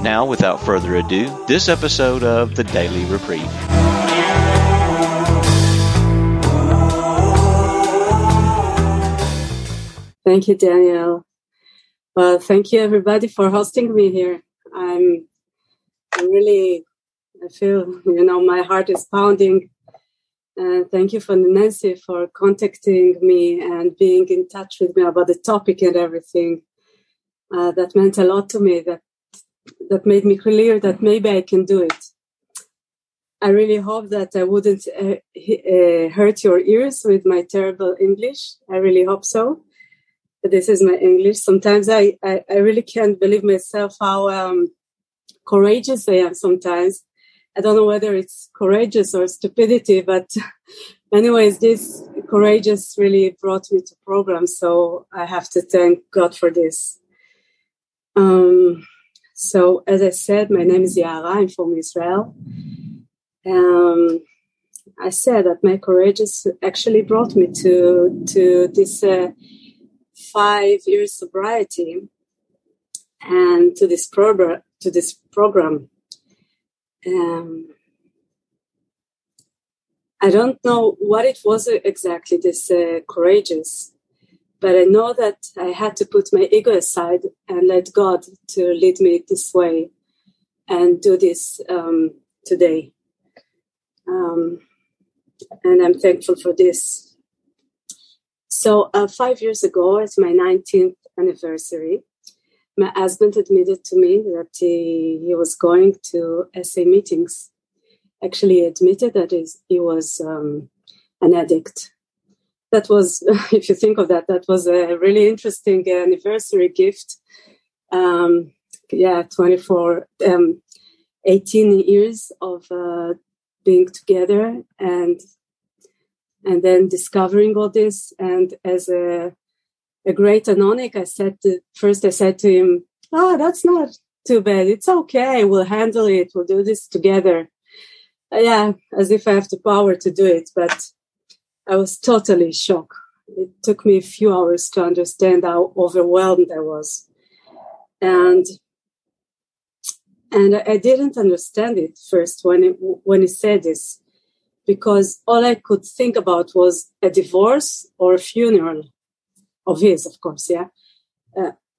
Now, without further ado, this episode of The Daily Reprieve. Thank you, Danielle. Well, thank you, everybody, for hosting me here. I feel, my heart is pounding. And thank you, for Nancy, for contacting me and being in touch with me about the topic and everything. That meant a lot to me. That made me clear that maybe I can do it. I really hope that I wouldn't hurt your ears with my terrible English. I really hope so. This is my English. Sometimes I really can't believe myself how courageous I am sometimes. I don't know whether it's courageous or stupidity, but anyways, this courageous really brought me to program. So I have to thank God for this. So as I said, my name is Yara. I'm from Israel. I said that my courageous actually brought me to this 5 years sobriety and to this program. I don't know what it was exactly, this courageous, but I know that I had to put my ego aside and let God to lead me this way and do this today. And I'm thankful for this. So 5 years ago, it's my 19th anniversary. My husband admitted to me that he was going to SA meetings. Actually, he admitted that he was an addict. That was, if you think of that, that was a really interesting anniversary gift. 18 years of being together and then discovering all this. And as a great anonic, I said to him, that's not too bad. It's okay. We'll handle it. We'll do this together. As if I have the power to do it. But I was totally shocked. It took me a few hours to understand how overwhelmed I was. And I didn't understand it first when he said this, because all I could think about was a divorce or a funeral. Of his, of course, yeah.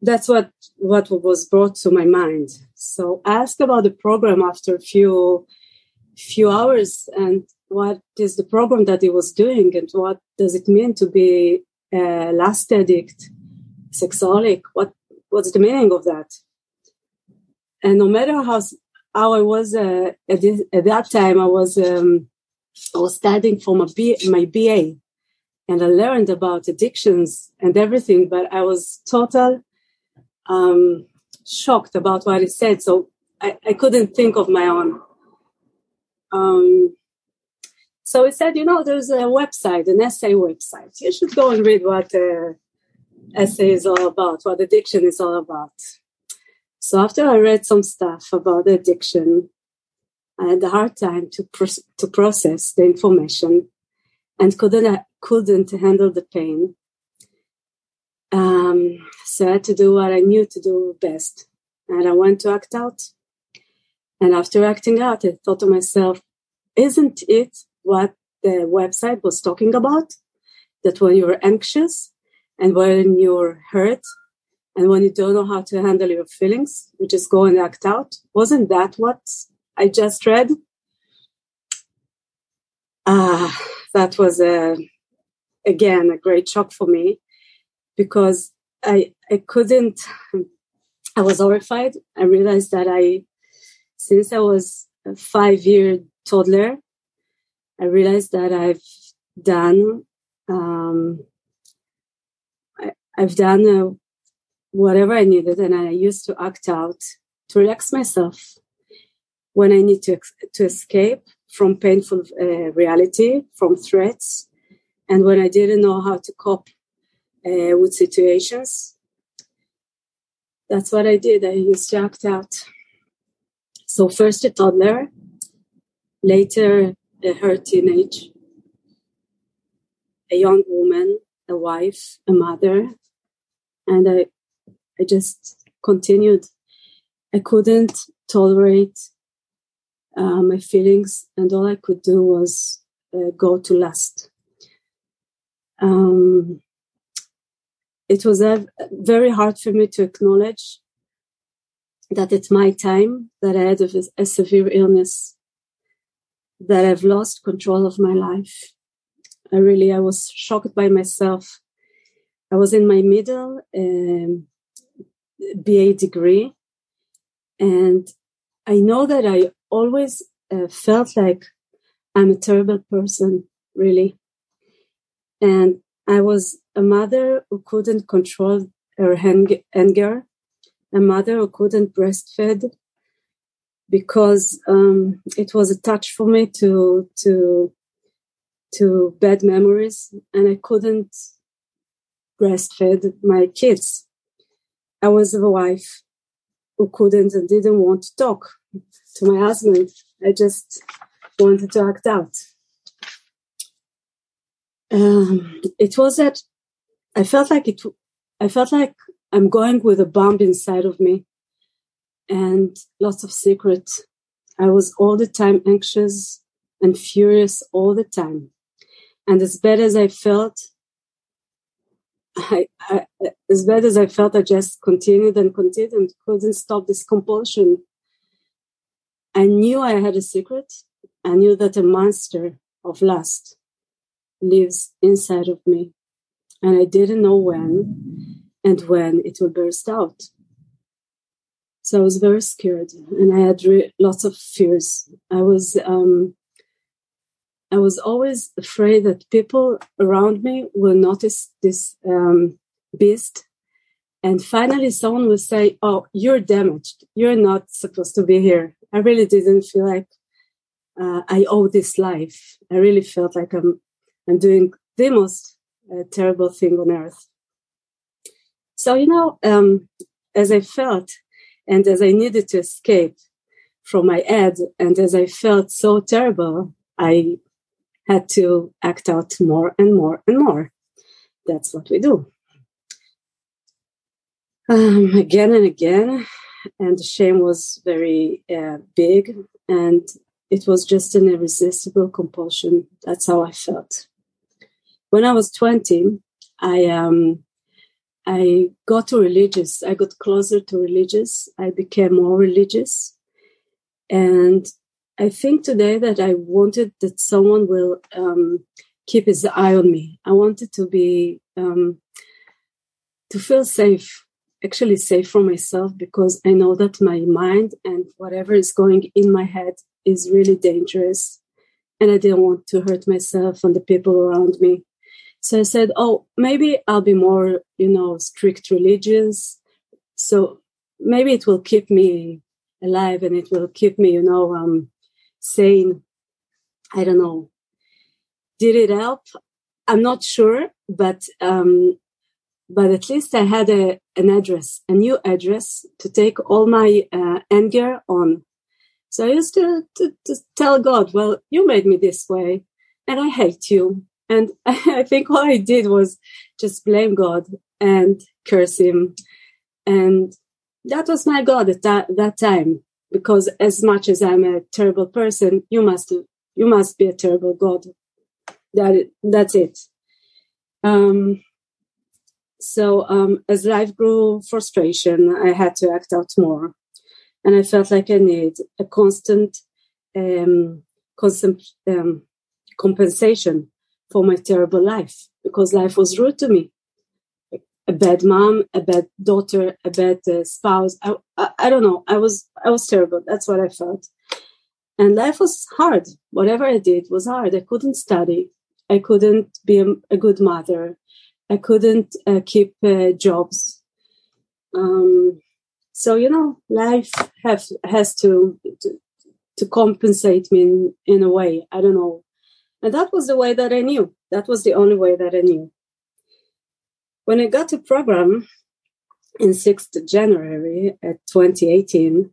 That's what was brought to my mind. So I asked about the program after a few hours, and what is the program that he was doing, and what does it mean to be a lust addict, sexaholic? What's the meaning of that? And no matter how I was at that time, I was studying for my BA. And I learned about addictions and everything, but I was total shocked about what he said. So I couldn't think of my own. So he said, there's a website, an essay website. You should go and read what essay is all about, what addiction is all about. So after I read some stuff about addiction, I had a hard time to process the information and couldn't handle the pain. So I had to do what I knew to do best. And I went to act out. And after acting out, I thought to myself, isn't it what the website was talking about? That when you're anxious and when you're hurt and when you don't know how to handle your feelings, you just go and act out. Wasn't that what I just read? That was again, a great shock for me, because I was horrified. I realized that since I was a 5-year toddler, I realized that I've done whatever I needed, and I used to act out to relax myself. when I need to escape from painful reality, from threats, and when I didn't know how to cope with situations. That's what I did. I used to act out. So first a toddler, later her teenage, a young woman, a wife, a mother, and I just continued. I couldn't tolerate my feelings, and all I could do was go to lust. It was very hard for me to acknowledge that at my time that I had a severe illness, that I've lost control of my life. I was shocked by myself. I was in my middle BA degree, and I know that I always felt like I'm a terrible person, really. And I was a mother who couldn't control her anger, a mother who couldn't breastfeed, because it was a touch for me to bad memories, and I couldn't breastfeed my kids. I was a wife who couldn't and didn't want to talk to my husband. I just wanted to act out. It was that I felt like I'm going with a bomb inside of me, and lots of secrets. I was all the time anxious and furious all the time. And as bad as I felt, I just continued and continued and couldn't stop this compulsion. I knew I had a secret. I knew that a monster of lust lives inside of me. And I didn't know when it will burst out. So I was very scared, and I had lots of fears. I was always afraid that people around me will notice this beast, and finally someone will say, "Oh, you're damaged. You're not supposed to be here." I really didn't feel like I owe this life. I really felt like I'm doing the most terrible thing on earth. So, as I felt, and as I needed to escape from my head, and as I felt so terrible, I had to act out more and more and more. That's what we do. Again and again. And the shame was very big, and it was just an irresistible compulsion. That's how I felt. When I was 20, I got to religious. I got closer to religious. I became more religious. And I think today that I wanted that someone will keep his eye on me. I wanted to be, to feel safe, actually safe for myself, because I know that my mind and whatever is going in my head is really dangerous. And I didn't want to hurt myself and the people around me. So I said, "Oh, maybe I'll be more, strict religious. So maybe it will keep me alive, and it will keep me, sane." I don't know. Did it help? I'm not sure, but at least I had a new address to take all my anger on. So I used to tell God, "Well, you made me this way, and I hate you." And I think all I did was just blame God and curse him. And that was my God at that time, because as much as I'm a terrible person, you must be a terrible God. That's it. As life grew, frustration, I had to act out more. And I felt like I need a constant compensation for my terrible life, because life was rude to me. A bad mom, a bad daughter, a bad spouse. I don't know. I was terrible. That's what I felt. And life was hard. Whatever I did was hard. I couldn't study. I couldn't be a good mother. I couldn't keep jobs. Life has to to compensate me in a way. I don't know. And that was the way that I knew. That was the only way that I knew. When I got to program in 6th January at 2018,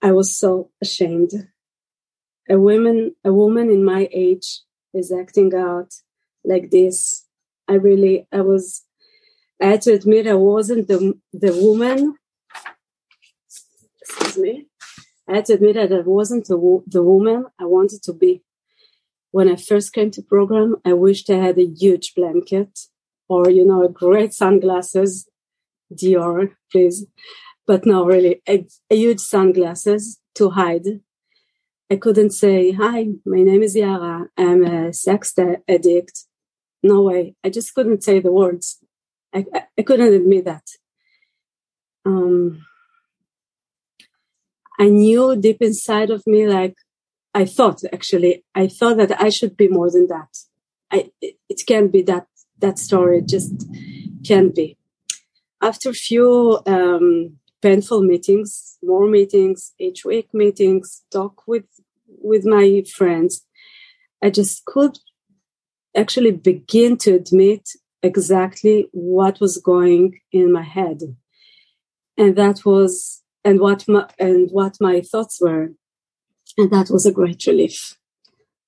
I was so ashamed. A woman in my age is acting out like this. I had to admit I wasn't the woman. Excuse me. I had to admit that I wasn't the woman I wanted to be. When I first came to program, I wished I had a huge blanket or, great sunglasses, Dior, please. But no, really, a huge sunglasses to hide. I couldn't say, hi, my name is Yara. I'm a sex addict. No way. I just couldn't say the words. I couldn't admit that. I knew deep inside of me, I thought that I should be more than that. It can't be that story. It just can't be. After a few painful meetings, more meetings, each week meetings, talk with my friends, I just could actually begin to admit exactly what was going in my head. And that was, and what my thoughts were. And that was a great relief.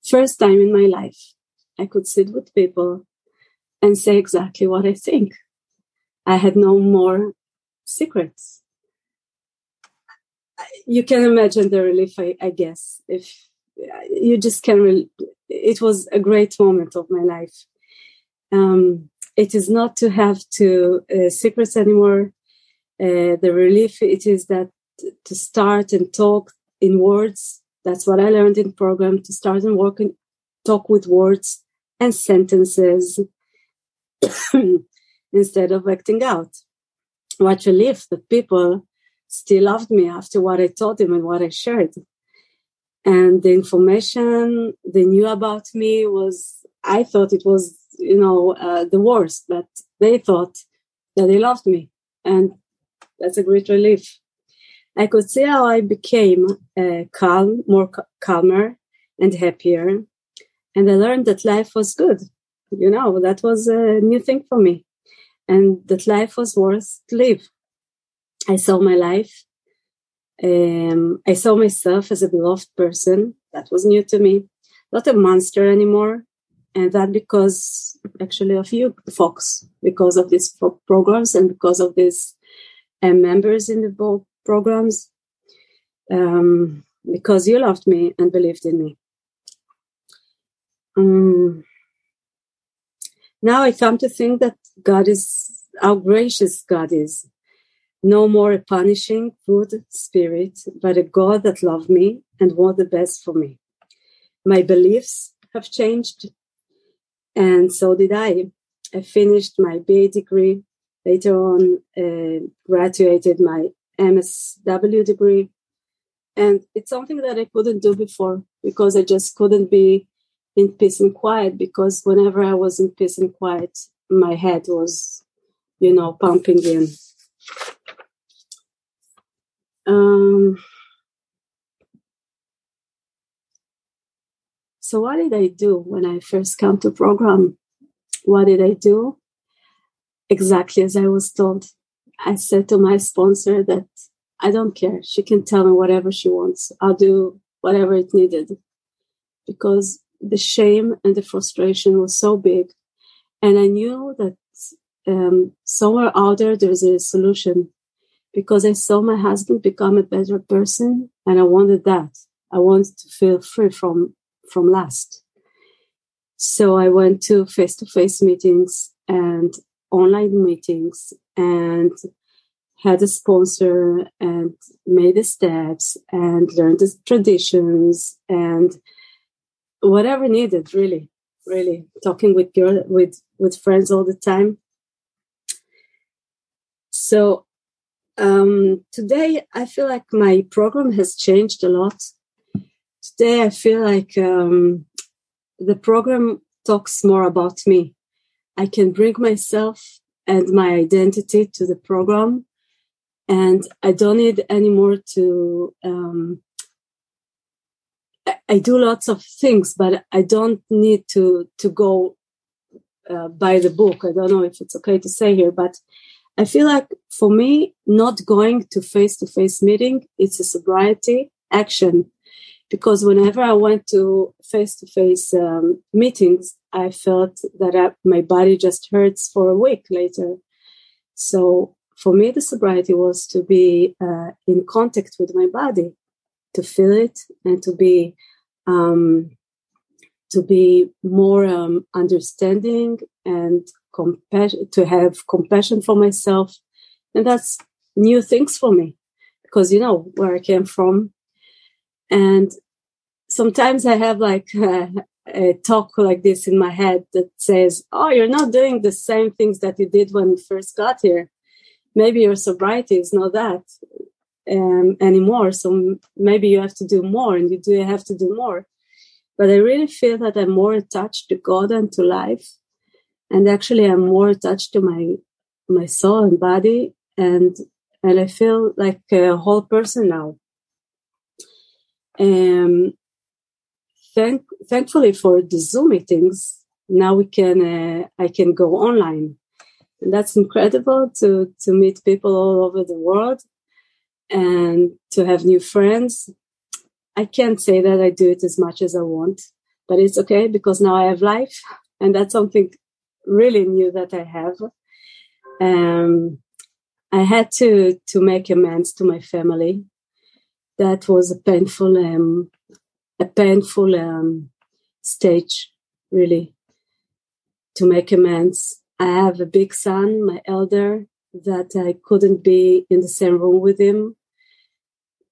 First time in my life, I could sit with people and say exactly what I think. I had no more secrets. You can imagine the relief, I guess. If you just it was a great moment of my life. It is not to have secrets anymore. The relief it is that to start and talk in words. That's what I learned in program, to start and work and talk with words and sentences instead of acting out. What relief that people still loved me after what I told them and what I shared. And the information they knew about me was, I thought it was, the worst, but they thought that they loved me. And that's a great relief. I could see how I became calmer and happier. And I learned that life was good. That was a new thing for me. And that life was worth to live. I saw my life. I saw myself as a beloved person. That was new to me. Not a monster anymore. And that because actually of you folks, because of these programs and because of these members in the board. Programs because you loved me and believed in me. Now I come to think that how gracious God is. No more a punishing, rude spirit, but a God that loved me and wanted the best for me. My beliefs have changed, and so did I. I finished my BA degree, later on graduated my MSW degree. And it's something that I couldn't do before because I just couldn't be in peace and quiet, because whenever I was in peace and quiet, my head was, pumping in. So what did I do when I first came to program? What did I do? Exactly as I was told. I said to my sponsor that I don't care. She can tell me whatever she wants. I'll do whatever it needed, because the shame and the frustration was so big. And I knew that somewhere out there's a solution, because I saw my husband become a better person, and I wanted that. I wanted to feel free from lust. So I went to face-to-face meetings and online meetings, and had a sponsor and made the steps and learned the traditions and whatever needed, really, really talking with friends all the time. So today I feel like my program has changed a lot. Today I feel like the program talks more about me. I can bring myself and my identity to the program, and I don't need anymore to I do lots of things, but I don't need to go by the book. I don't know if it's okay to say here, but I feel like for me, not going to face-to-face meeting, it's a sobriety action. Because whenever I went to face-to-face meetings, I felt that my body just hurts for a week later. So for me, the sobriety was to be in contact with my body, to feel it, and to be more understanding and to have compassion for myself. And that's new things for me, because you know where I came from. And sometimes I have like a talk like this in my head that says, oh, you're not doing the same things that you did when you first got here. Maybe your sobriety is not that anymore. So maybe you have to do more, and you do have to do more. But I really feel that I'm more attached to God and to life. And actually, I'm more attached to my soul and body. And I feel like a whole person now. Thankfully for the Zoom meetings, now I can go online, and that's incredible to meet people all over the world and to have new friends. I can't say that I do it as much as I want, but it's okay because now I have life, and that's something really new that I have. I had to make amends to my family. That was a painful stage, really, to make amends. I have a big son, my elder, that I couldn't be in the same room with him.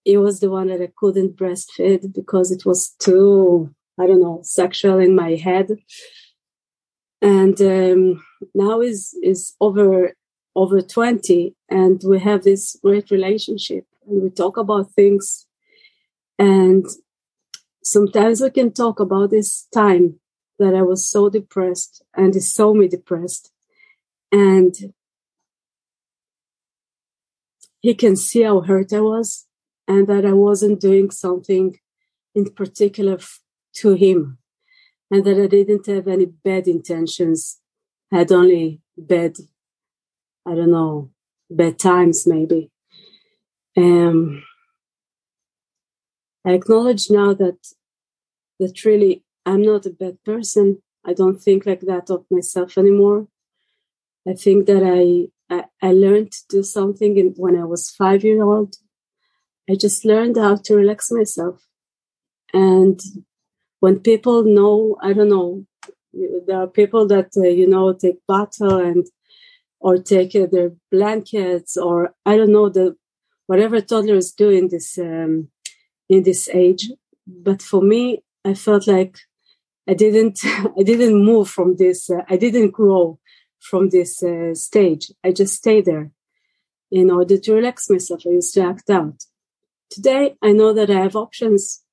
He was the one that I couldn't breastfeed because it was too, I don't know, sexual in my head. And now he's over 20, and we have this great relationship. And we talk about things, and sometimes we can talk about this time that I was so depressed, and he saw me depressed, and he can see how hurt I was, and that I wasn't doing something in particular to him, and that I didn't have any bad intentions. I had only bad times maybe. I acknowledge now that really I'm not a bad person. I don't think like that of myself anymore. I think that I learned to do something when I was 5-year-old. I just learned how to relax myself. And when people know, I don't know, there are people that, take bottle or take their blankets, or I don't know, whatever toddlers do in this age. But for me, I felt like I didn't move from this. I didn't grow from this stage. I just stayed there in order to relax myself. I used to act out. Today, I know that I have options.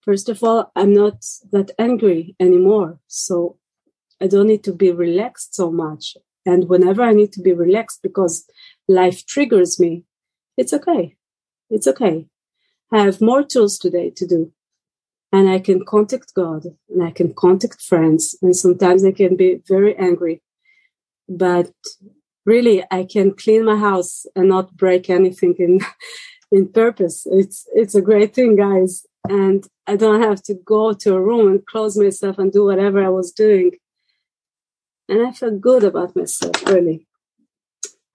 First of all, I'm not that angry anymore. So I don't need to be relaxed so much. And whenever I need to be relaxed because life triggers me, it's okay. It's okay. I have more tools today to do. And I can contact God, and I can contact friends. And sometimes I can be very angry. But really, I can clean my house and not break anything in purpose. It's a great thing, guys. And I don't have to go to a room and close myself and do whatever I was doing. And I feel good about myself, really.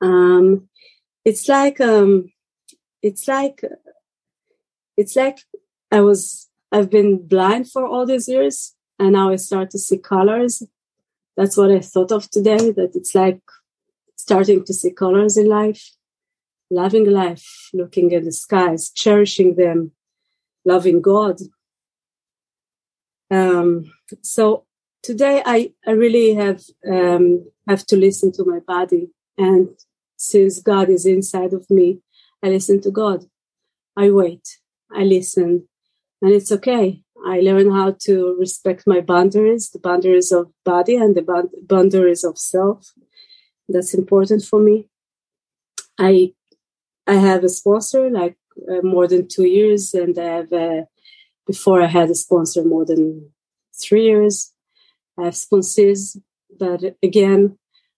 It's like I've been blind for all these years, and now I start to see colors. That's what I thought of today, that it's like starting to see colors in life, loving life, looking at the skies, cherishing them, loving God. So today I really have to listen to my body, and since God is inside of me, I listen to God. I wait. I listen. And it's okay. I learn how to respect my boundaries, the boundaries of body and the boundaries of self. That's important for me. I have a sponsor like more than 2 years, and I have Before, I had a sponsor more than 3 years. I have sponsors, but again,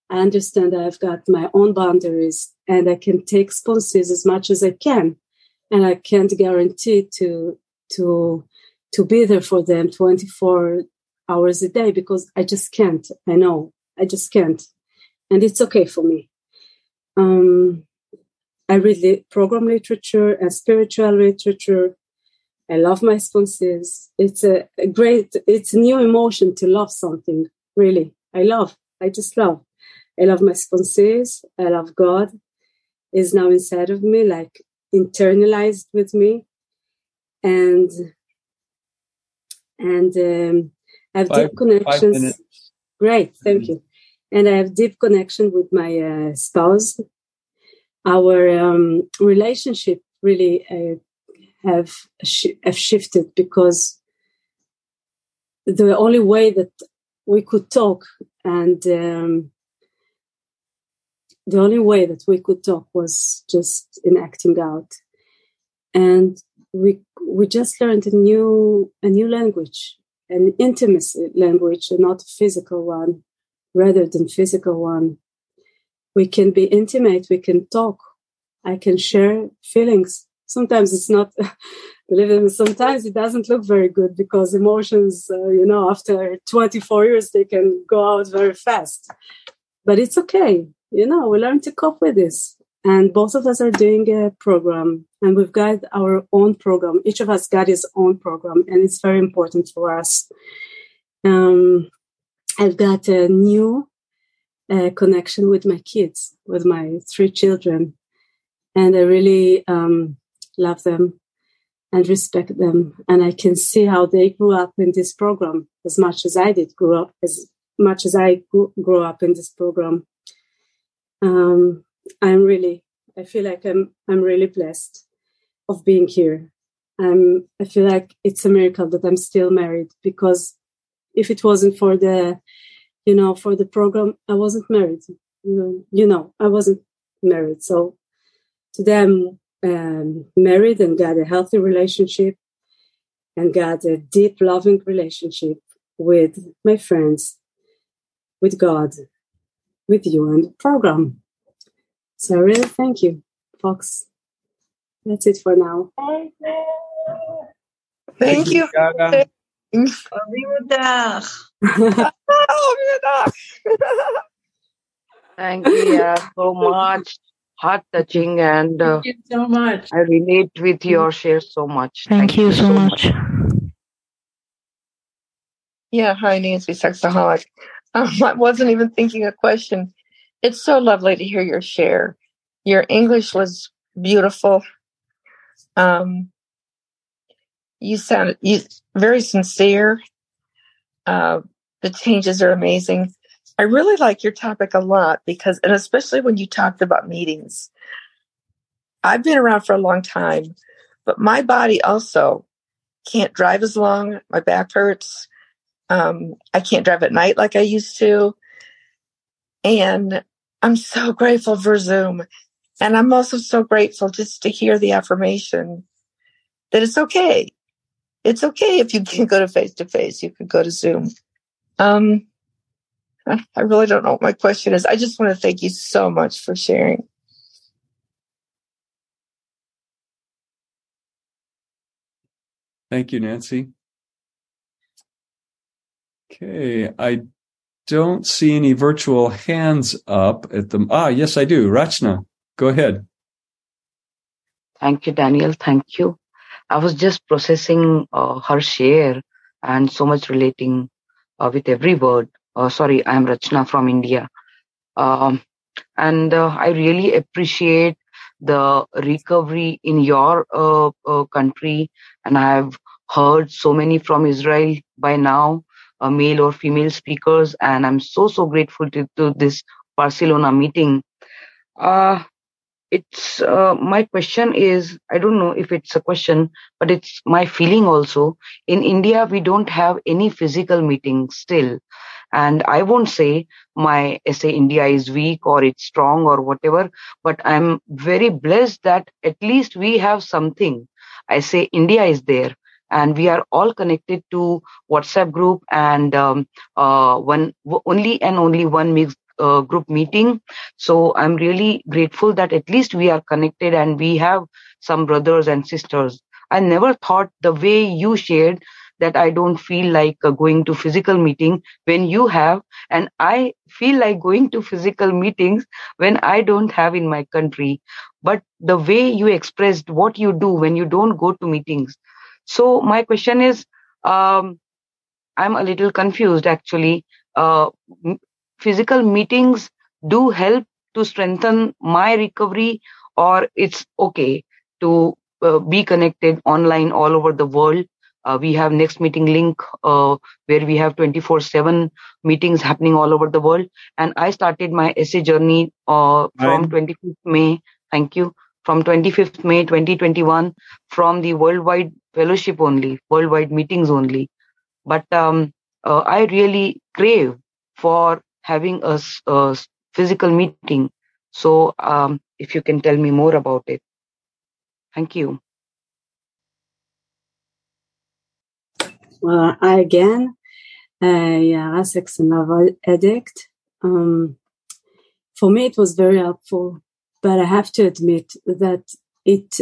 I understand I've got my own boundaries and I can take sponsors as much as I can. And I can't guarantee to be there for them 24 hours a day because I just can't. I know I just can't. And it's okay for me. I read program literature and spiritual literature. I love my sponsors. It's it's a new emotion to love something, really. I just love. I love my sponsors. I love God. It's now inside of me, like internalized with me. And I have deep connections. Great, thank you. And I have deep connection with my spouse. Our relationship really have shifted because the only way that we could talk and the only way that we could talk was just in acting out, and we just learned a new language, an intimate language, and not a physical one. Rather than physical one, we can be intimate. We can talk. I can share feelings. Sometimes it's not, believe me, sometimes it doesn't look very good because emotions, after 24 years, they can go out very fast. But it's okay. We learn to cope with this. And both of us are doing a program, and we've got our own program. Each of us got his own program, and it's very important for us. I've got a new connection with my kids, with my 3 children. And I really love them and respect them. And I can see how they grew up in this program as much as I grew up in this program. I feel like I'm really blessed of being here. I feel like it's a miracle that I'm still married, because if it wasn't for the program, I wasn't married. I wasn't married. So today I'm married and got a healthy relationship and got a deep, loving relationship with my friends, with God, with you and the program. So really, thank you, Fox. That's it for now. Thank you. Thank you, Yara, so much. Heart touching, and thank you so much. I relate with your share so much. Thank you so much. Yeah, hi Nancy, sexaholic. I wasn't even thinking a question. It's so lovely to hear your share. Your English was beautiful. You sounded very sincere. The changes are amazing. I really like your topic a lot because, and especially when you talked about meetings. I've been around for a long time, but my body also can't drive as long. My back hurts. I can't drive at night like I used to. And I'm so grateful for Zoom. And I'm also so grateful just to hear the affirmation that it's okay. It's okay if you can't go to face-to-face. You could go to Zoom. I really don't know what my question is. I just want to thank you so much for sharing. Thank you, Nancy. Okay, I don't see any virtual hands up at the... yes, I do. Rachna, go ahead. Thank you, Daniel. Thank you. I was just processing her share and so much relating with every word. Sorry, I'm Rachna from India. And I really appreciate the recovery in your country. And I have heard so many from Israel by now, male or female speakers. And I'm so grateful to this Barcelona meeting. My question is, I don't know if it's a question, but it's my feeling also. In India, we don't have any physical meetings still. And I won't say my SA India is weak or it's strong or whatever, but I'm very blessed that at least we have something. I say India is there. And we are all connected to WhatsApp group and only one group meeting. So I'm really grateful that at least we are connected and we have some brothers and sisters. I never thought the way you shared that I don't feel like going to physical meeting when you have, and I feel like going to physical meetings when I don't have in my country. But the way you expressed what you do when you don't go to meetings. So my question is, I'm a little confused actually. Physical meetings do help to strengthen my recovery, or it's okay to be connected online all over the world. We have next meeting link where we have 24/7 meetings happening all over the world. And I started my SA journey from 25th May. Thank you. From 25th May 2021 from the worldwide fellowship only, worldwide meetings only. But I really crave for having a physical meeting. So if you can tell me more about it. Thank you. Yara, sex and love addict. For me, it was very helpful, but I have to admit that it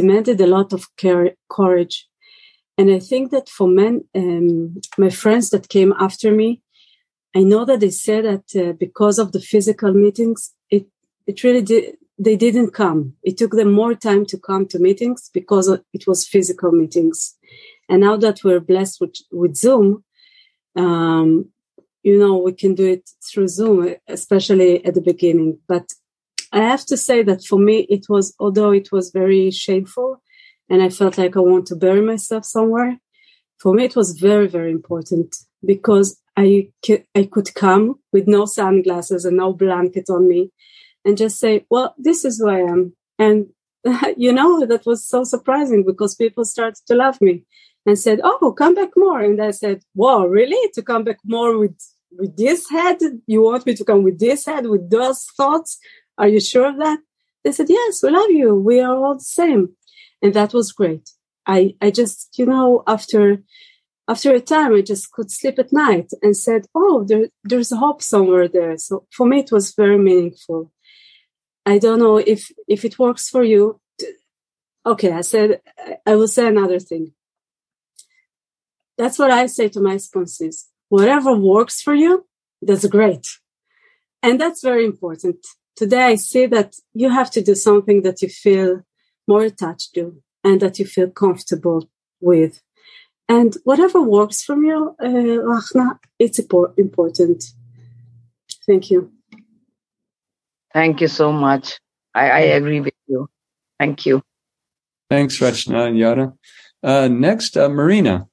demanded a lot of courage. And I think that for men, my friends that came after me, I know that they said that because of the physical meetings, it really did. They didn't come. It took them more time to come to meetings because it was physical meetings. And now that we're blessed with Zoom, we can do it through Zoom, especially at the beginning. But I have to say that for me, although it was very shameful and I felt like I want to bury myself somewhere, for me, it was very, very important because I could come with no sunglasses and no blanket on me and just say, well, this is who I am. And, that was so surprising because people started to love me and said, oh, come back more. And I said, wow, really? To come back more with this head? You want me to come with this head, with those thoughts? Are you sure of that? They said, yes, we love you. We are all the same. And that was great. I just, after a time, I just could sleep at night and said, oh, there's hope somewhere there. So for me, it was very meaningful. I don't know if it works for you. Okay, I will say another thing. That's what I say to my sponsors. Whatever works for you, that's great. And that's very important. Today, I see that you have to do something that you feel more attached to and that you feel comfortable with. And whatever works for you, Rachna, it's important. Thank you. Thank you so much. I agree with you. Thank you. Thanks, Rachna and Yara. Next, Marina.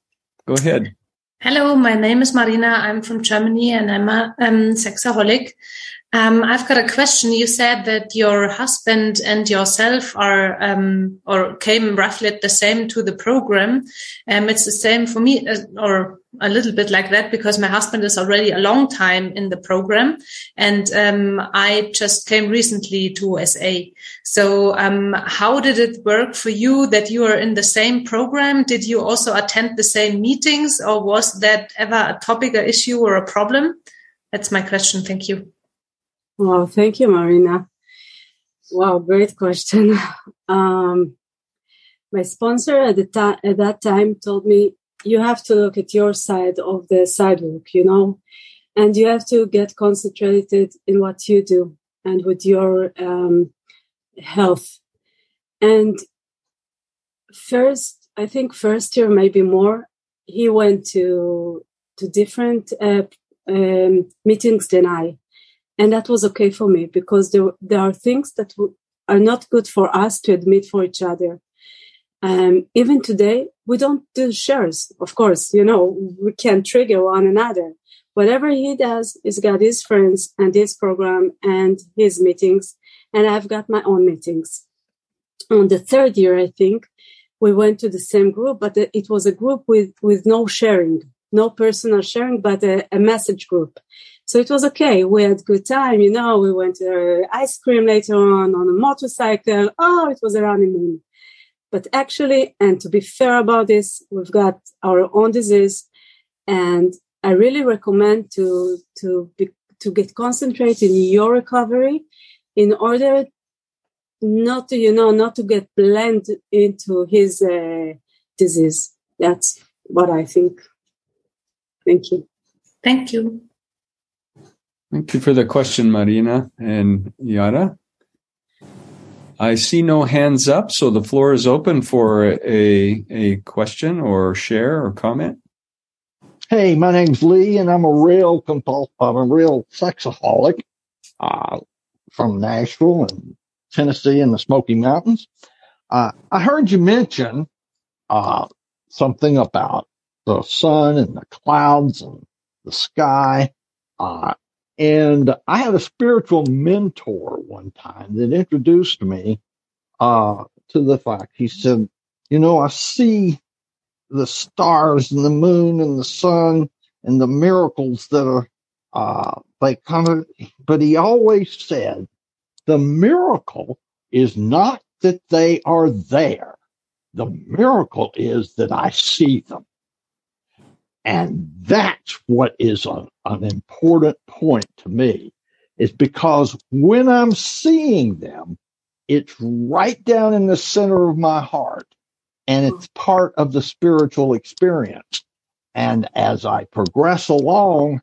Go ahead. Hello, my name is Marina. I'm from Germany and I'm a sexaholic. I've got a question. You said that your husband and yourself are or came roughly at the same to the program. It's the same for me, or a little bit like that, because my husband is already a long time in the program, and I just came recently to SA. So how did it work for you that you are in the same program? Did you also attend the same meetings, or was that ever a topic, an issue, or a problem? That's my question. Thank you. Wow, thank you, Marina. Wow, great question. My sponsor at that time told me, you have to look at your side of the sidewalk, and you have to get concentrated in what you do and with your health. And first, I think first year, maybe more, he went to different meetings than I. And that was okay for me because there are things that are not good for us to admit for each other. Even today, we don't do shares. Of course, we can trigger one another. Whatever he does, he's got his friends and his program and his meetings. And I've got my own meetings. On the third year, I think, we went to the same group, but it was a group with no sharing, no personal sharing, but a message group. So it was okay. We had a good time. We went to ice cream later on a motorcycle. Oh, it was a honeymoon. But actually, and to be fair about this, we've got our own disease. And I really recommend to get concentrated in your recovery in order not to, not to get blended into his disease. That's what I think. Thank you. Thank you. Thank you for the question, Marina and Yara. I see no hands up, so the floor is open for a question or share or comment. Hey, my name's Lee, and I'm a real sexaholic from Nashville and Tennessee and the Smoky Mountains. I heard you mention something about the sun and the clouds and the sky. And I had a spiritual mentor one time that introduced me to the fact. He said, I see the stars and the moon and the sun and the miracles that are, but he always said the miracle is not that they are there. The miracle is that I see them. And that's what is an important point to me, is because when I'm seeing them, it's right down in the center of my heart. And it's part of the spiritual experience. And as I progress along,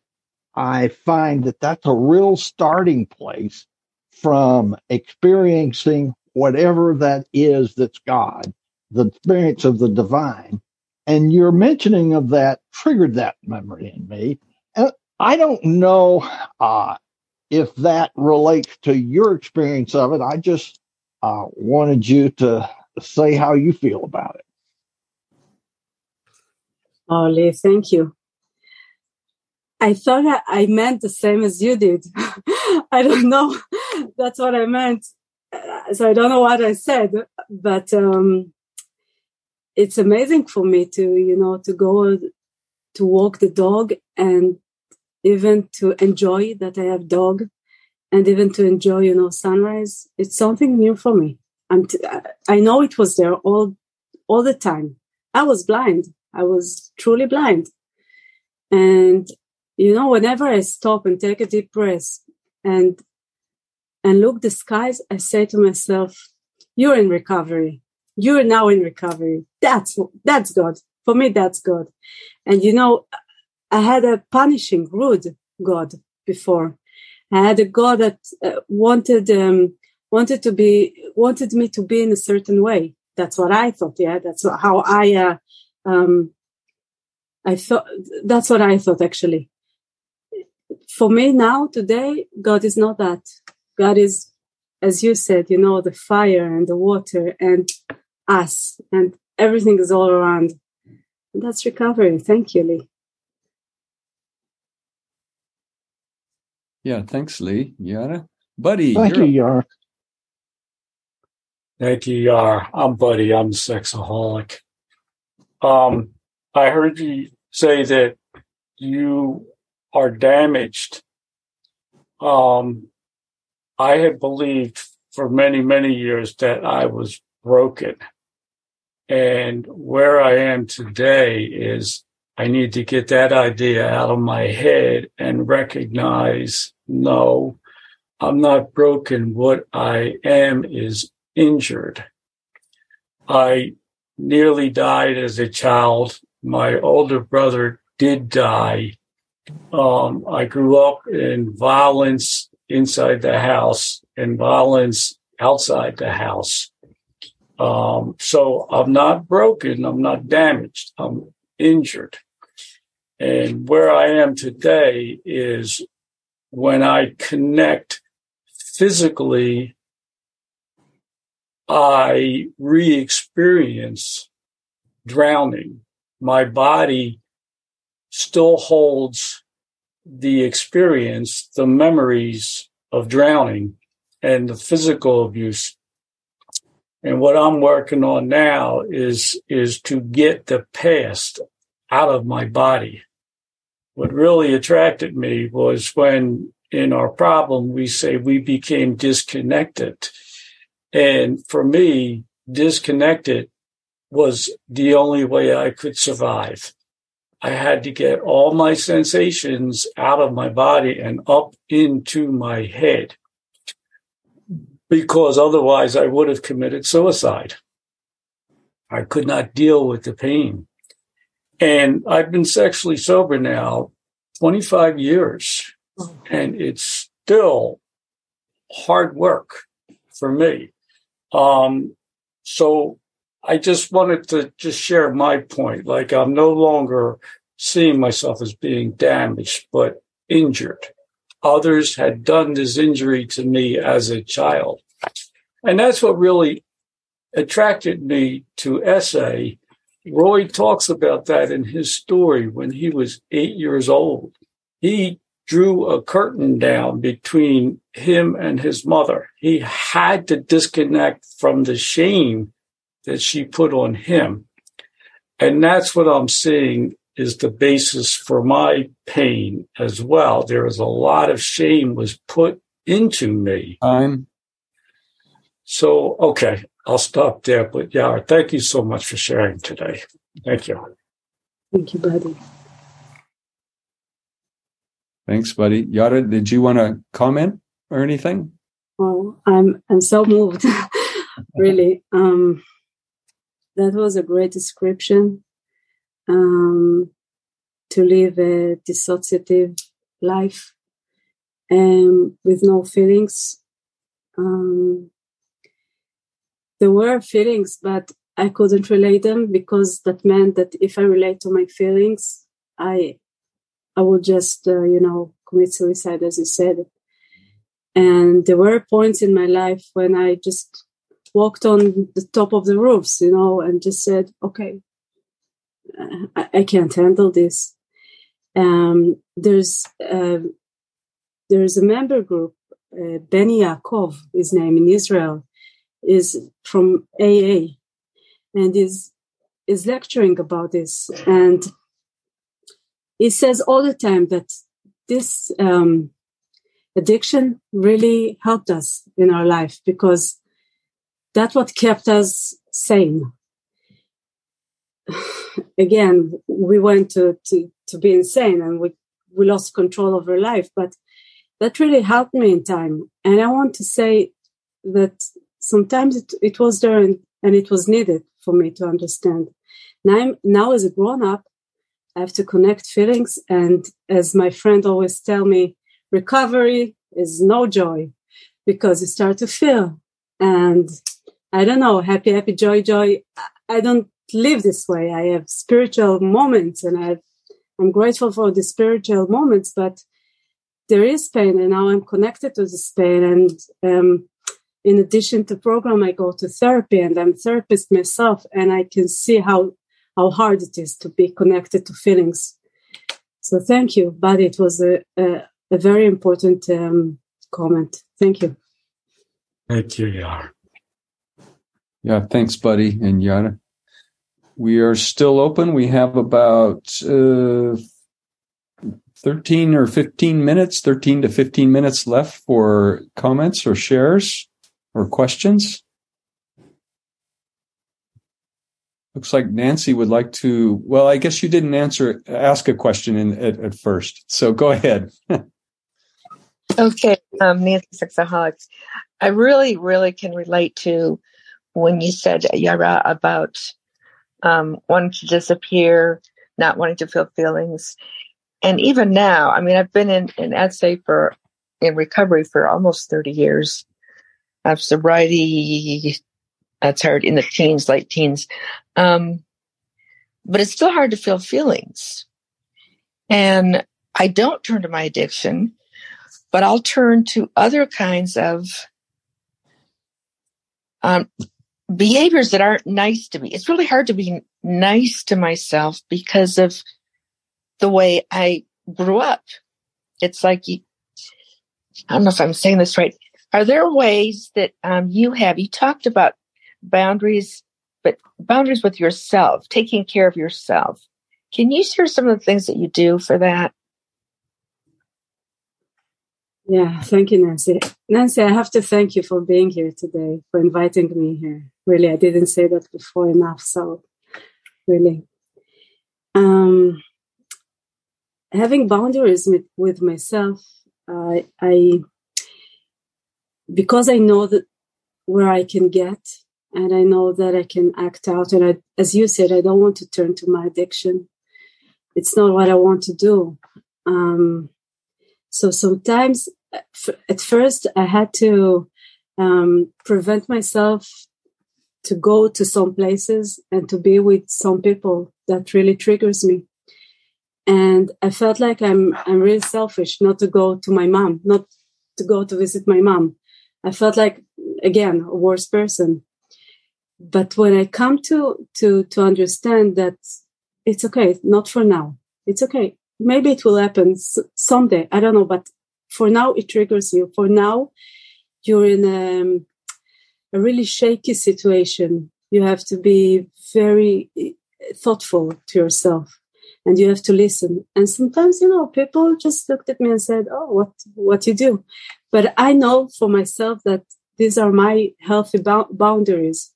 I find that that's a real starting place from experiencing whatever that is that's God, the experience of the divine. And your mentioning of that triggered that memory in me. And I don't know if that relates to your experience of it. I just wanted you to say how you feel about it. Oh, Lee, thank you. I thought I meant the same as you did. I don't know. That's what I meant. So I don't know what I said, but it's amazing for me to, to go to walk the dog and even to enjoy that I have dog and even to enjoy, sunrise. It's something new for me. I know it was there all the time. I was blind. I was truly blind. And, whenever I stop and take a deep breath and look the skies, I say to myself, you're in recovery. You're now in recovery. That's God. For me, that's God. And, I had a punishing, rude God before. I had a God that wanted me to be in a certain way. That's what I thought. Yeah, that's how I thought. That's what I thought, actually. For me now, today, God is not that. God is, as you said, the fire and the water and us and everything is all around. And that's recovery. Thank you, Lee. Yeah, thanks, Lee. Yara? Buddy. Thank you, Yara. Thank you, Yara. I'm Buddy. I'm a sexaholic. I heard you say that you are damaged. I had believed for many, many years that I was broken. And where I am today is I need to get that idea out of my head and recognize, no, I'm not broken. What I am is injured. I nearly died as a child. My older brother did die. I grew up in violence inside the house and violence outside the house. So I'm not broken. I'm not damaged. I'm injured. And where I am today is when I connect physically, I re-experience drowning. My body still holds the experience, the memories of drowning and the physical abuse. And what I'm working on now is to get the past out of my body. What really attracted me was when in our problem, we say we became disconnected. And for me, disconnected was the only way I could survive. I had to get all my sensations out of my body and up into my head, because otherwise I would have committed suicide. I could not deal with the pain. And I've been sexually sober now 25 years, and it's still hard work for me. So I just wanted to just share my point. Like, I'm no longer seeing myself as being damaged, but injured. Others had done this injury to me as a child. And that's what really attracted me to SA. Roy talks about that in his story. When he was 8 years old, he drew a curtain down between him and his mother. He had to disconnect from the shame that she put on him. And that's what I'm seeing is the basis for my pain as well. There is a lot of shame was put into me. So, okay, I'll stop there. But, Yara, thank you so much for sharing today. Thank you. Thank you, Buddy. Thanks, Buddy. Yara, did you want to comment or anything? Oh, I'm so moved, really. That was a great description. To live a dissociative life with no feelings. There were feelings, but I couldn't relate them, because that meant that if I relate to my feelings, I would just, commit suicide, as you said. And there were points in my life when I just walked on the top of the roofs, and just said, okay, I can't handle this. There's a member group, Beni Yaakov, his name in Israel, is from AA, and is lecturing about this. And he says all the time that this addiction really helped us in our life, because that's what kept us sane. Again, we went to be insane, and we lost control over life, but that really helped me in time. And I want to say that sometimes it was there, and it was needed for me to understand. Now as a grown-up, I have to connect feelings. And as my friend always tell me, recovery is no joy, because you start to feel. And I don't know, happy, happy, joy, joy. I don't live this way. I have spiritual moments, and I'm grateful for the spiritual moments, but there is pain, and now I'm connected to this pain. And in addition to program, I go to therapy, and I'm a therapist myself, and I can see how hard it is to be connected to feelings. So thank you, Buddy. It was a very important comment. Thank you. Thank you, Yara. Yeah, thanks, Buddy and Yara. We are still open. We have about 13 to 15 minutes left for comments or shares or questions. Looks like Nancy would like to, well, I guess you didn't ask a question at first. So go ahead. Okay. Nancy Sexaholics. I really, really can relate to when you said, Yara, about wanting to disappear, not wanting to feel feelings. And even now, I mean, I've been in SA in recovery for almost 30 years. I have sobriety, that's hard, in the teens, late teens. But it's still hard to feel feelings. And I don't turn to my addiction, but I'll turn to other kinds of behaviors that aren't nice to me. It's really hard to be nice to myself because of the way I grew up. It's like, I don't know if I'm saying this right. Are there ways that you talked about boundaries, but boundaries with yourself, taking care of yourself. Can you share some of the things that you do for that? Yeah, thank you, Nancy. Nancy, I have to thank you for being here today, for inviting me here. Really, I didn't say that before enough, so really. Having boundaries with myself, I because I know that where I can get, and I know that I can act out. And I, as you said, I don't want to turn to my addiction. It's not what I want to do. So sometimes, at first, I had to prevent myself to go to some places and to be with some people that really triggers me. And I felt like I'm really selfish not to go to my mom, not to go to visit my mom. I felt like, again, a worse person. But when I come to understand that it's okay, not for now. It's okay. Maybe it will happen someday. I don't know. But for now, it triggers you. For now, you're in a really shaky situation. You have to be very thoughtful to yourself. And you have to listen. And sometimes, you know, people just looked at me and said, oh, what you do? But I know for myself that these are my healthy boundaries.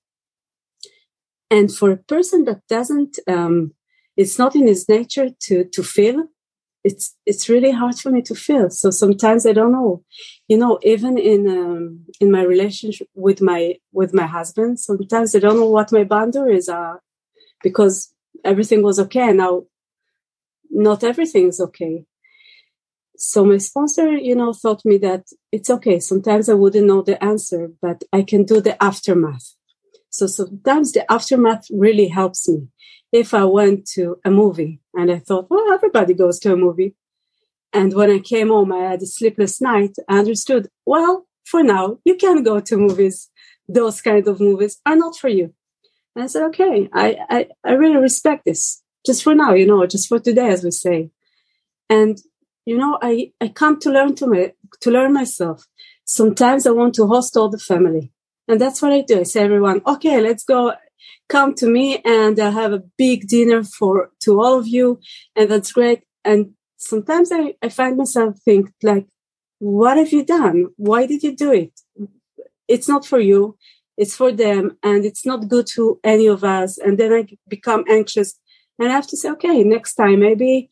And for a person that doesn't, it's not in his nature to feel, it's really hard for me to feel. So sometimes I don't know, you know, even in my relationship with my husband, sometimes I don't know what my boundaries are because everything was okay. Now, not everything is okay. So my sponsor, you know, taught me that it's okay. Sometimes I wouldn't know the answer, but I can do the aftermath. So sometimes the aftermath really helps me. If I went to a movie and I thought, well, everybody goes to a movie. And when I came home, I had a sleepless night. I understood, well, for now, you can go to movies. Those kind of movies are not for you. And I said, okay, I really respect this. Just for now, you know, just for today, as we say. And, you know, I come to learn myself. Sometimes I want to host all the family. And that's what I do. I say, everyone, okay, let's go. Come to me and I'll have a big dinner to all of you. And that's great. And sometimes I find myself think like, what have you done? Why did you do it? It's not for you. It's for them. And it's not good to any of us. And then I become anxious. And I have to say, okay, next time, maybe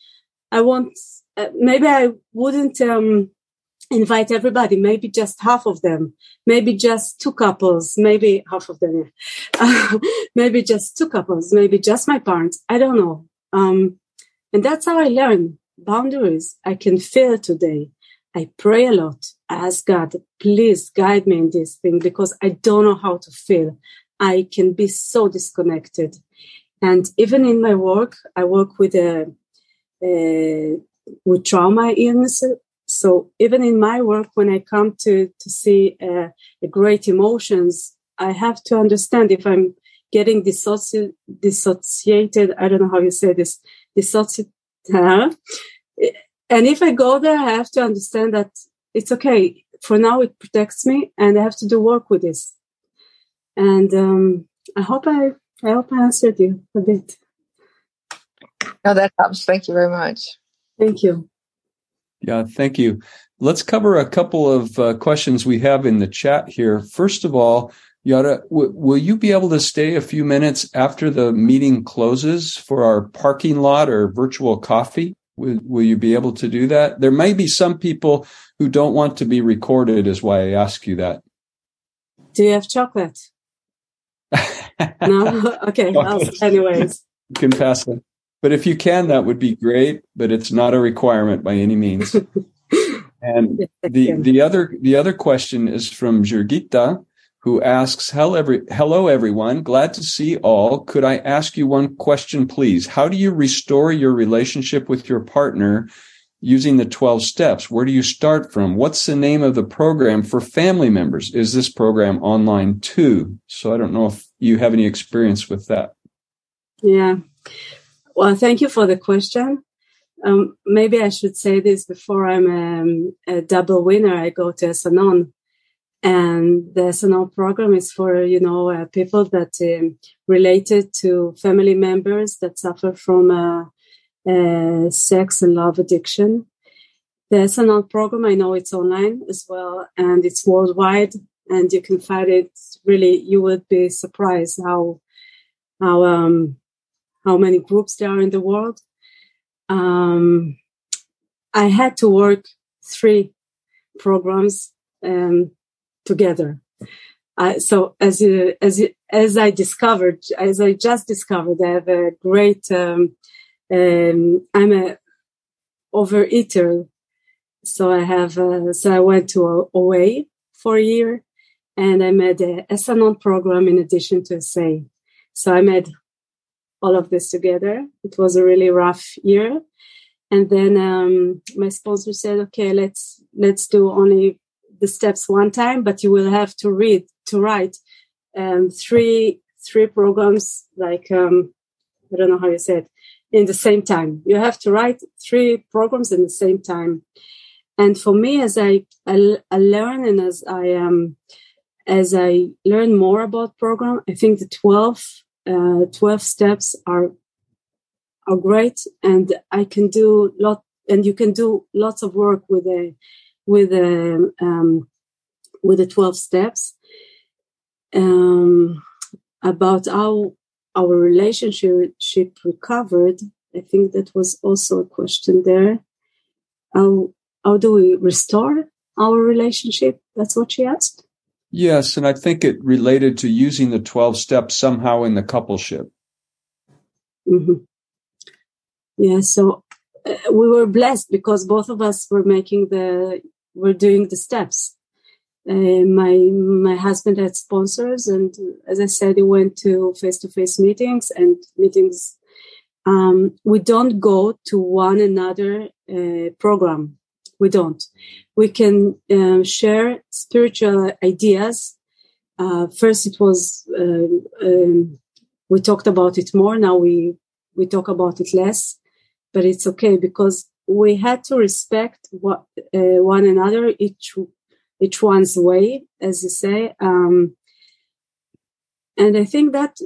I wouldn't invite everybody, maybe just half of them, maybe just two couples, maybe half of them, maybe just two couples, maybe just my parents. I don't know. And that's how I learn boundaries. I can feel today. I pray a lot. I ask God, please guide me in this thing because I don't know how to feel. I can be so disconnected. And even in my work, I work with trauma illness. So even in my work, when I come to see great emotions, I have to understand if I'm getting dissociated. I don't know how you say this. Dissociated. And if I go there, I have to understand that it's okay. For now, it protects me, and I have to do work with this. And I hope I answered you a bit. No, that helps. Thank you very much. Thank you. Yeah, thank you. Let's cover a couple of questions we have in the chat here. First of all, Yara, will you be able to stay a few minutes after the meeting closes for our parking lot or virtual coffee? Will you be able to do that? There may be some people who don't want to be recorded, is why I ask you that. Do you have chocolate? No? Okay. Anyways. You can pass them. But if you can, that would be great. But it's not a requirement by any means. And the other question is from Jurgita, who asks, "Hello, everyone. Glad to see all. Could I ask you one question, please? How do you restore your relationship with your partner using the 12 steps? Where do you start from? What's the name of the program for family members? Is this program online too?" So I don't know if you have any experience with that. Yeah. Well, thank you for the question. Maybe I should say this before I'm a double winner. I go to S-Anon, and the S-Anon program is for, you know, people that related to family members that suffer from sex and love addiction. The S-Anon program, I know it's online as well, and it's worldwide, and you can find it. Really, you would be surprised how many groups there are in the world. I had to work 3 programs together. So as I just discovered, I have a great. I'm a overeater. So I have, I went to OA for a year, and I made a S-Anon program in addition to SA. So I made all of this together. It was a really rough year, and then my sponsor said, "Okay, let's do only the steps one time, but you will have to write three programs like I don't know how you say it in the same time. You have to write 3 programs in the same time." And for me, as I learn and as I learn more about program, I think the 12 steps are great, and I can do you can do lots of work with the 12 steps about how our relationship recovered. I think that was also a question there. How do we restore our relationship? That's what she asked. Yes, and I think it related to using the 12 steps somehow in the coupleship. Mm-hmm. Yeah, so we were blessed because both of us were doing the steps. My husband had sponsors, and as I said, he went to face-to-face meetings and meetings. We don't go to one another program. We don't. We can share spiritual ideas. First, it was we talked about it more. Now we talk about it less, but it's okay because we had to respect one another, each one's way, as you say. And I think that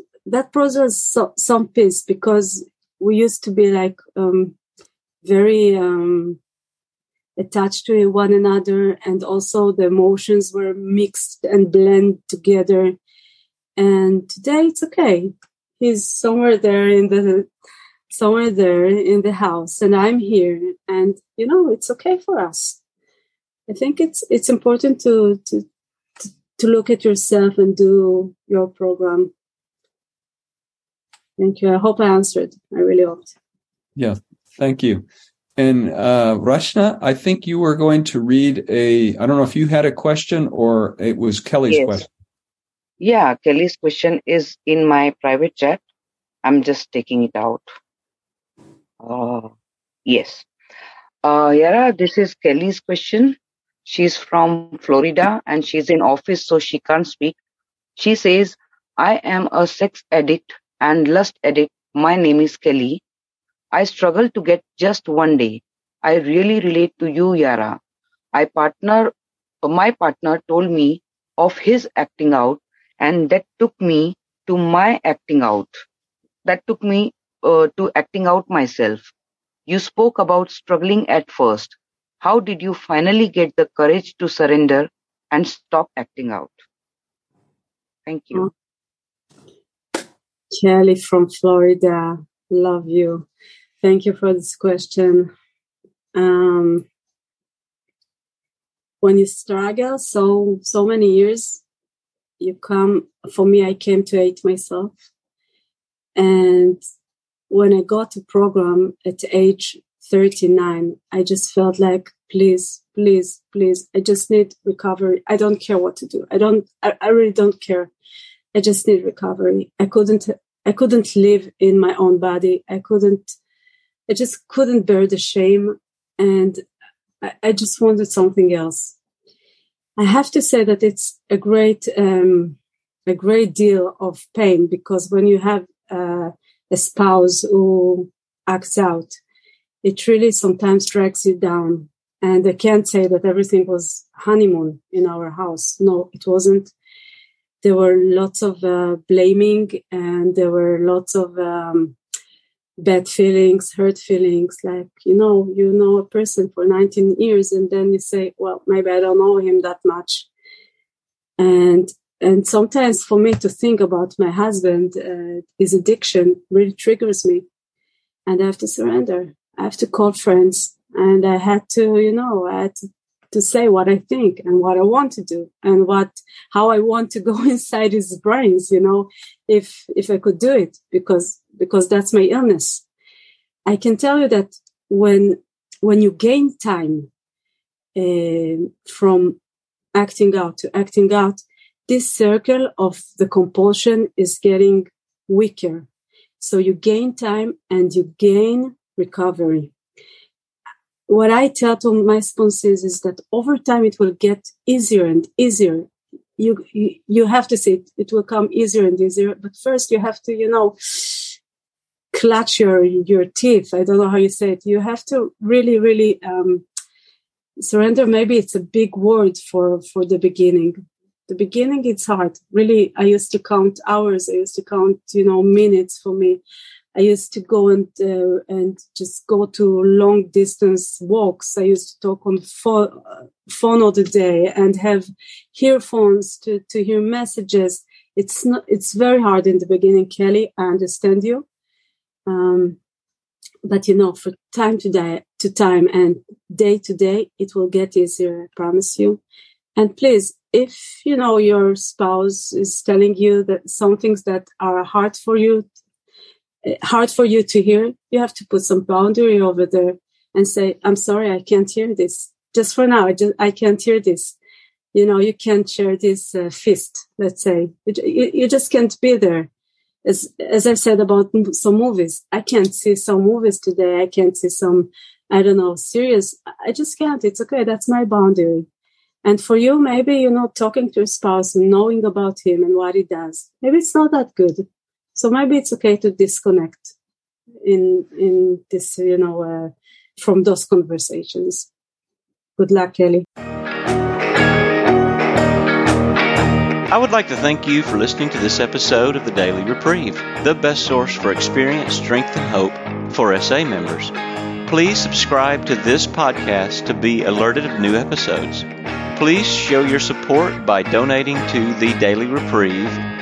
brought us some peace because we used to be like very. Attached to one another, and also the emotions were mixed and blend together. And today it's okay. He's somewhere there in the house, and I'm here, and it's okay for us. I think it's important to look at yourself and do your program. Thank you. I hope I answered. I really hoped. Yeah. Thank you. And Rachna, I think you were going to read I don't know if you had a question or it was Kelly's question. Yeah, Kelly's question is in my private chat. I'm just taking it out. Yes. Yara, this is Kelly's question. She's from Florida and she's in office, so she can't speak. She says, "I am a sex addict and lust addict. My name is Kelly. I struggle to get just one day. I really relate to you, Yara. My partner told me of his acting out, and that took me to my acting out. That took me to acting out myself. You spoke about struggling at first. How did you finally get the courage to surrender and stop acting out?" Thank you. Kelly from Florida, love you. Thank you for this question. When you struggle so many years, I came to hate myself. And when I got to program at age 39, I just felt like, please, please, please, I just need recovery. I don't care what to do. I really don't care. I just need recovery. I couldn't live in my own body. I just couldn't bear the shame, and I just wanted something else. I have to say that it's a great deal of pain, because when you have a spouse who acts out, it really sometimes drags you down. And I can't say that everything was honeymoon in our house. No, it wasn't. There were lots of blaming, and there were lots of bad feelings, hurt feelings. Like, you know a person for 19 years and then you say, well, maybe I don't know him that much. And sometimes for me to think about my husband, his addiction really triggers me. And I have to surrender. I have to call friends. And I had to, I had to say what I think and what I want to do and how I want to go inside his brains, if I could do it, because that's my illness. I can tell you that when you gain time from acting out to acting out, this circle of the compulsion is getting weaker. So you gain time and you gain recovery. What I tell to my sponsors is that over time it will get easier and easier. You have to see it. It will come easier and easier. But first you have to, clutch your teeth. I don't know how you say it. You have to really, really surrender. Maybe it's a big word for the beginning. The beginning, it's hard. Really, I used to count hours. I used to count, minutes for me. I used to go and just go to long distance walks. I used to talk on phone all the day and have earphones to hear messages. It's very hard in the beginning, Kelly. I understand you. But for time to time and day to day, it will get easier. I promise you. And please, if your spouse is telling you that some things that are hard for you to hear, you have to put some boundary over there and say, I'm sorry, I can't hear this. Just for now, I can't hear this. You can't share this feast, let's say. You just can't be there. As I said about some movies, I can't see some movies today. I can't see some, series. I just can't. It's okay. That's my boundary. And for you, maybe, talking to your spouse and knowing about him and what he does, maybe it's not that good. So maybe it's okay to disconnect in this, from those conversations. Good luck, Kelly. I would like to thank you for listening to this episode of The Daily Reprieve, the best source for experience, strength, and hope for SA members. Please subscribe to this podcast to be alerted of new episodes. Please show your support by donating to The Daily Reprieve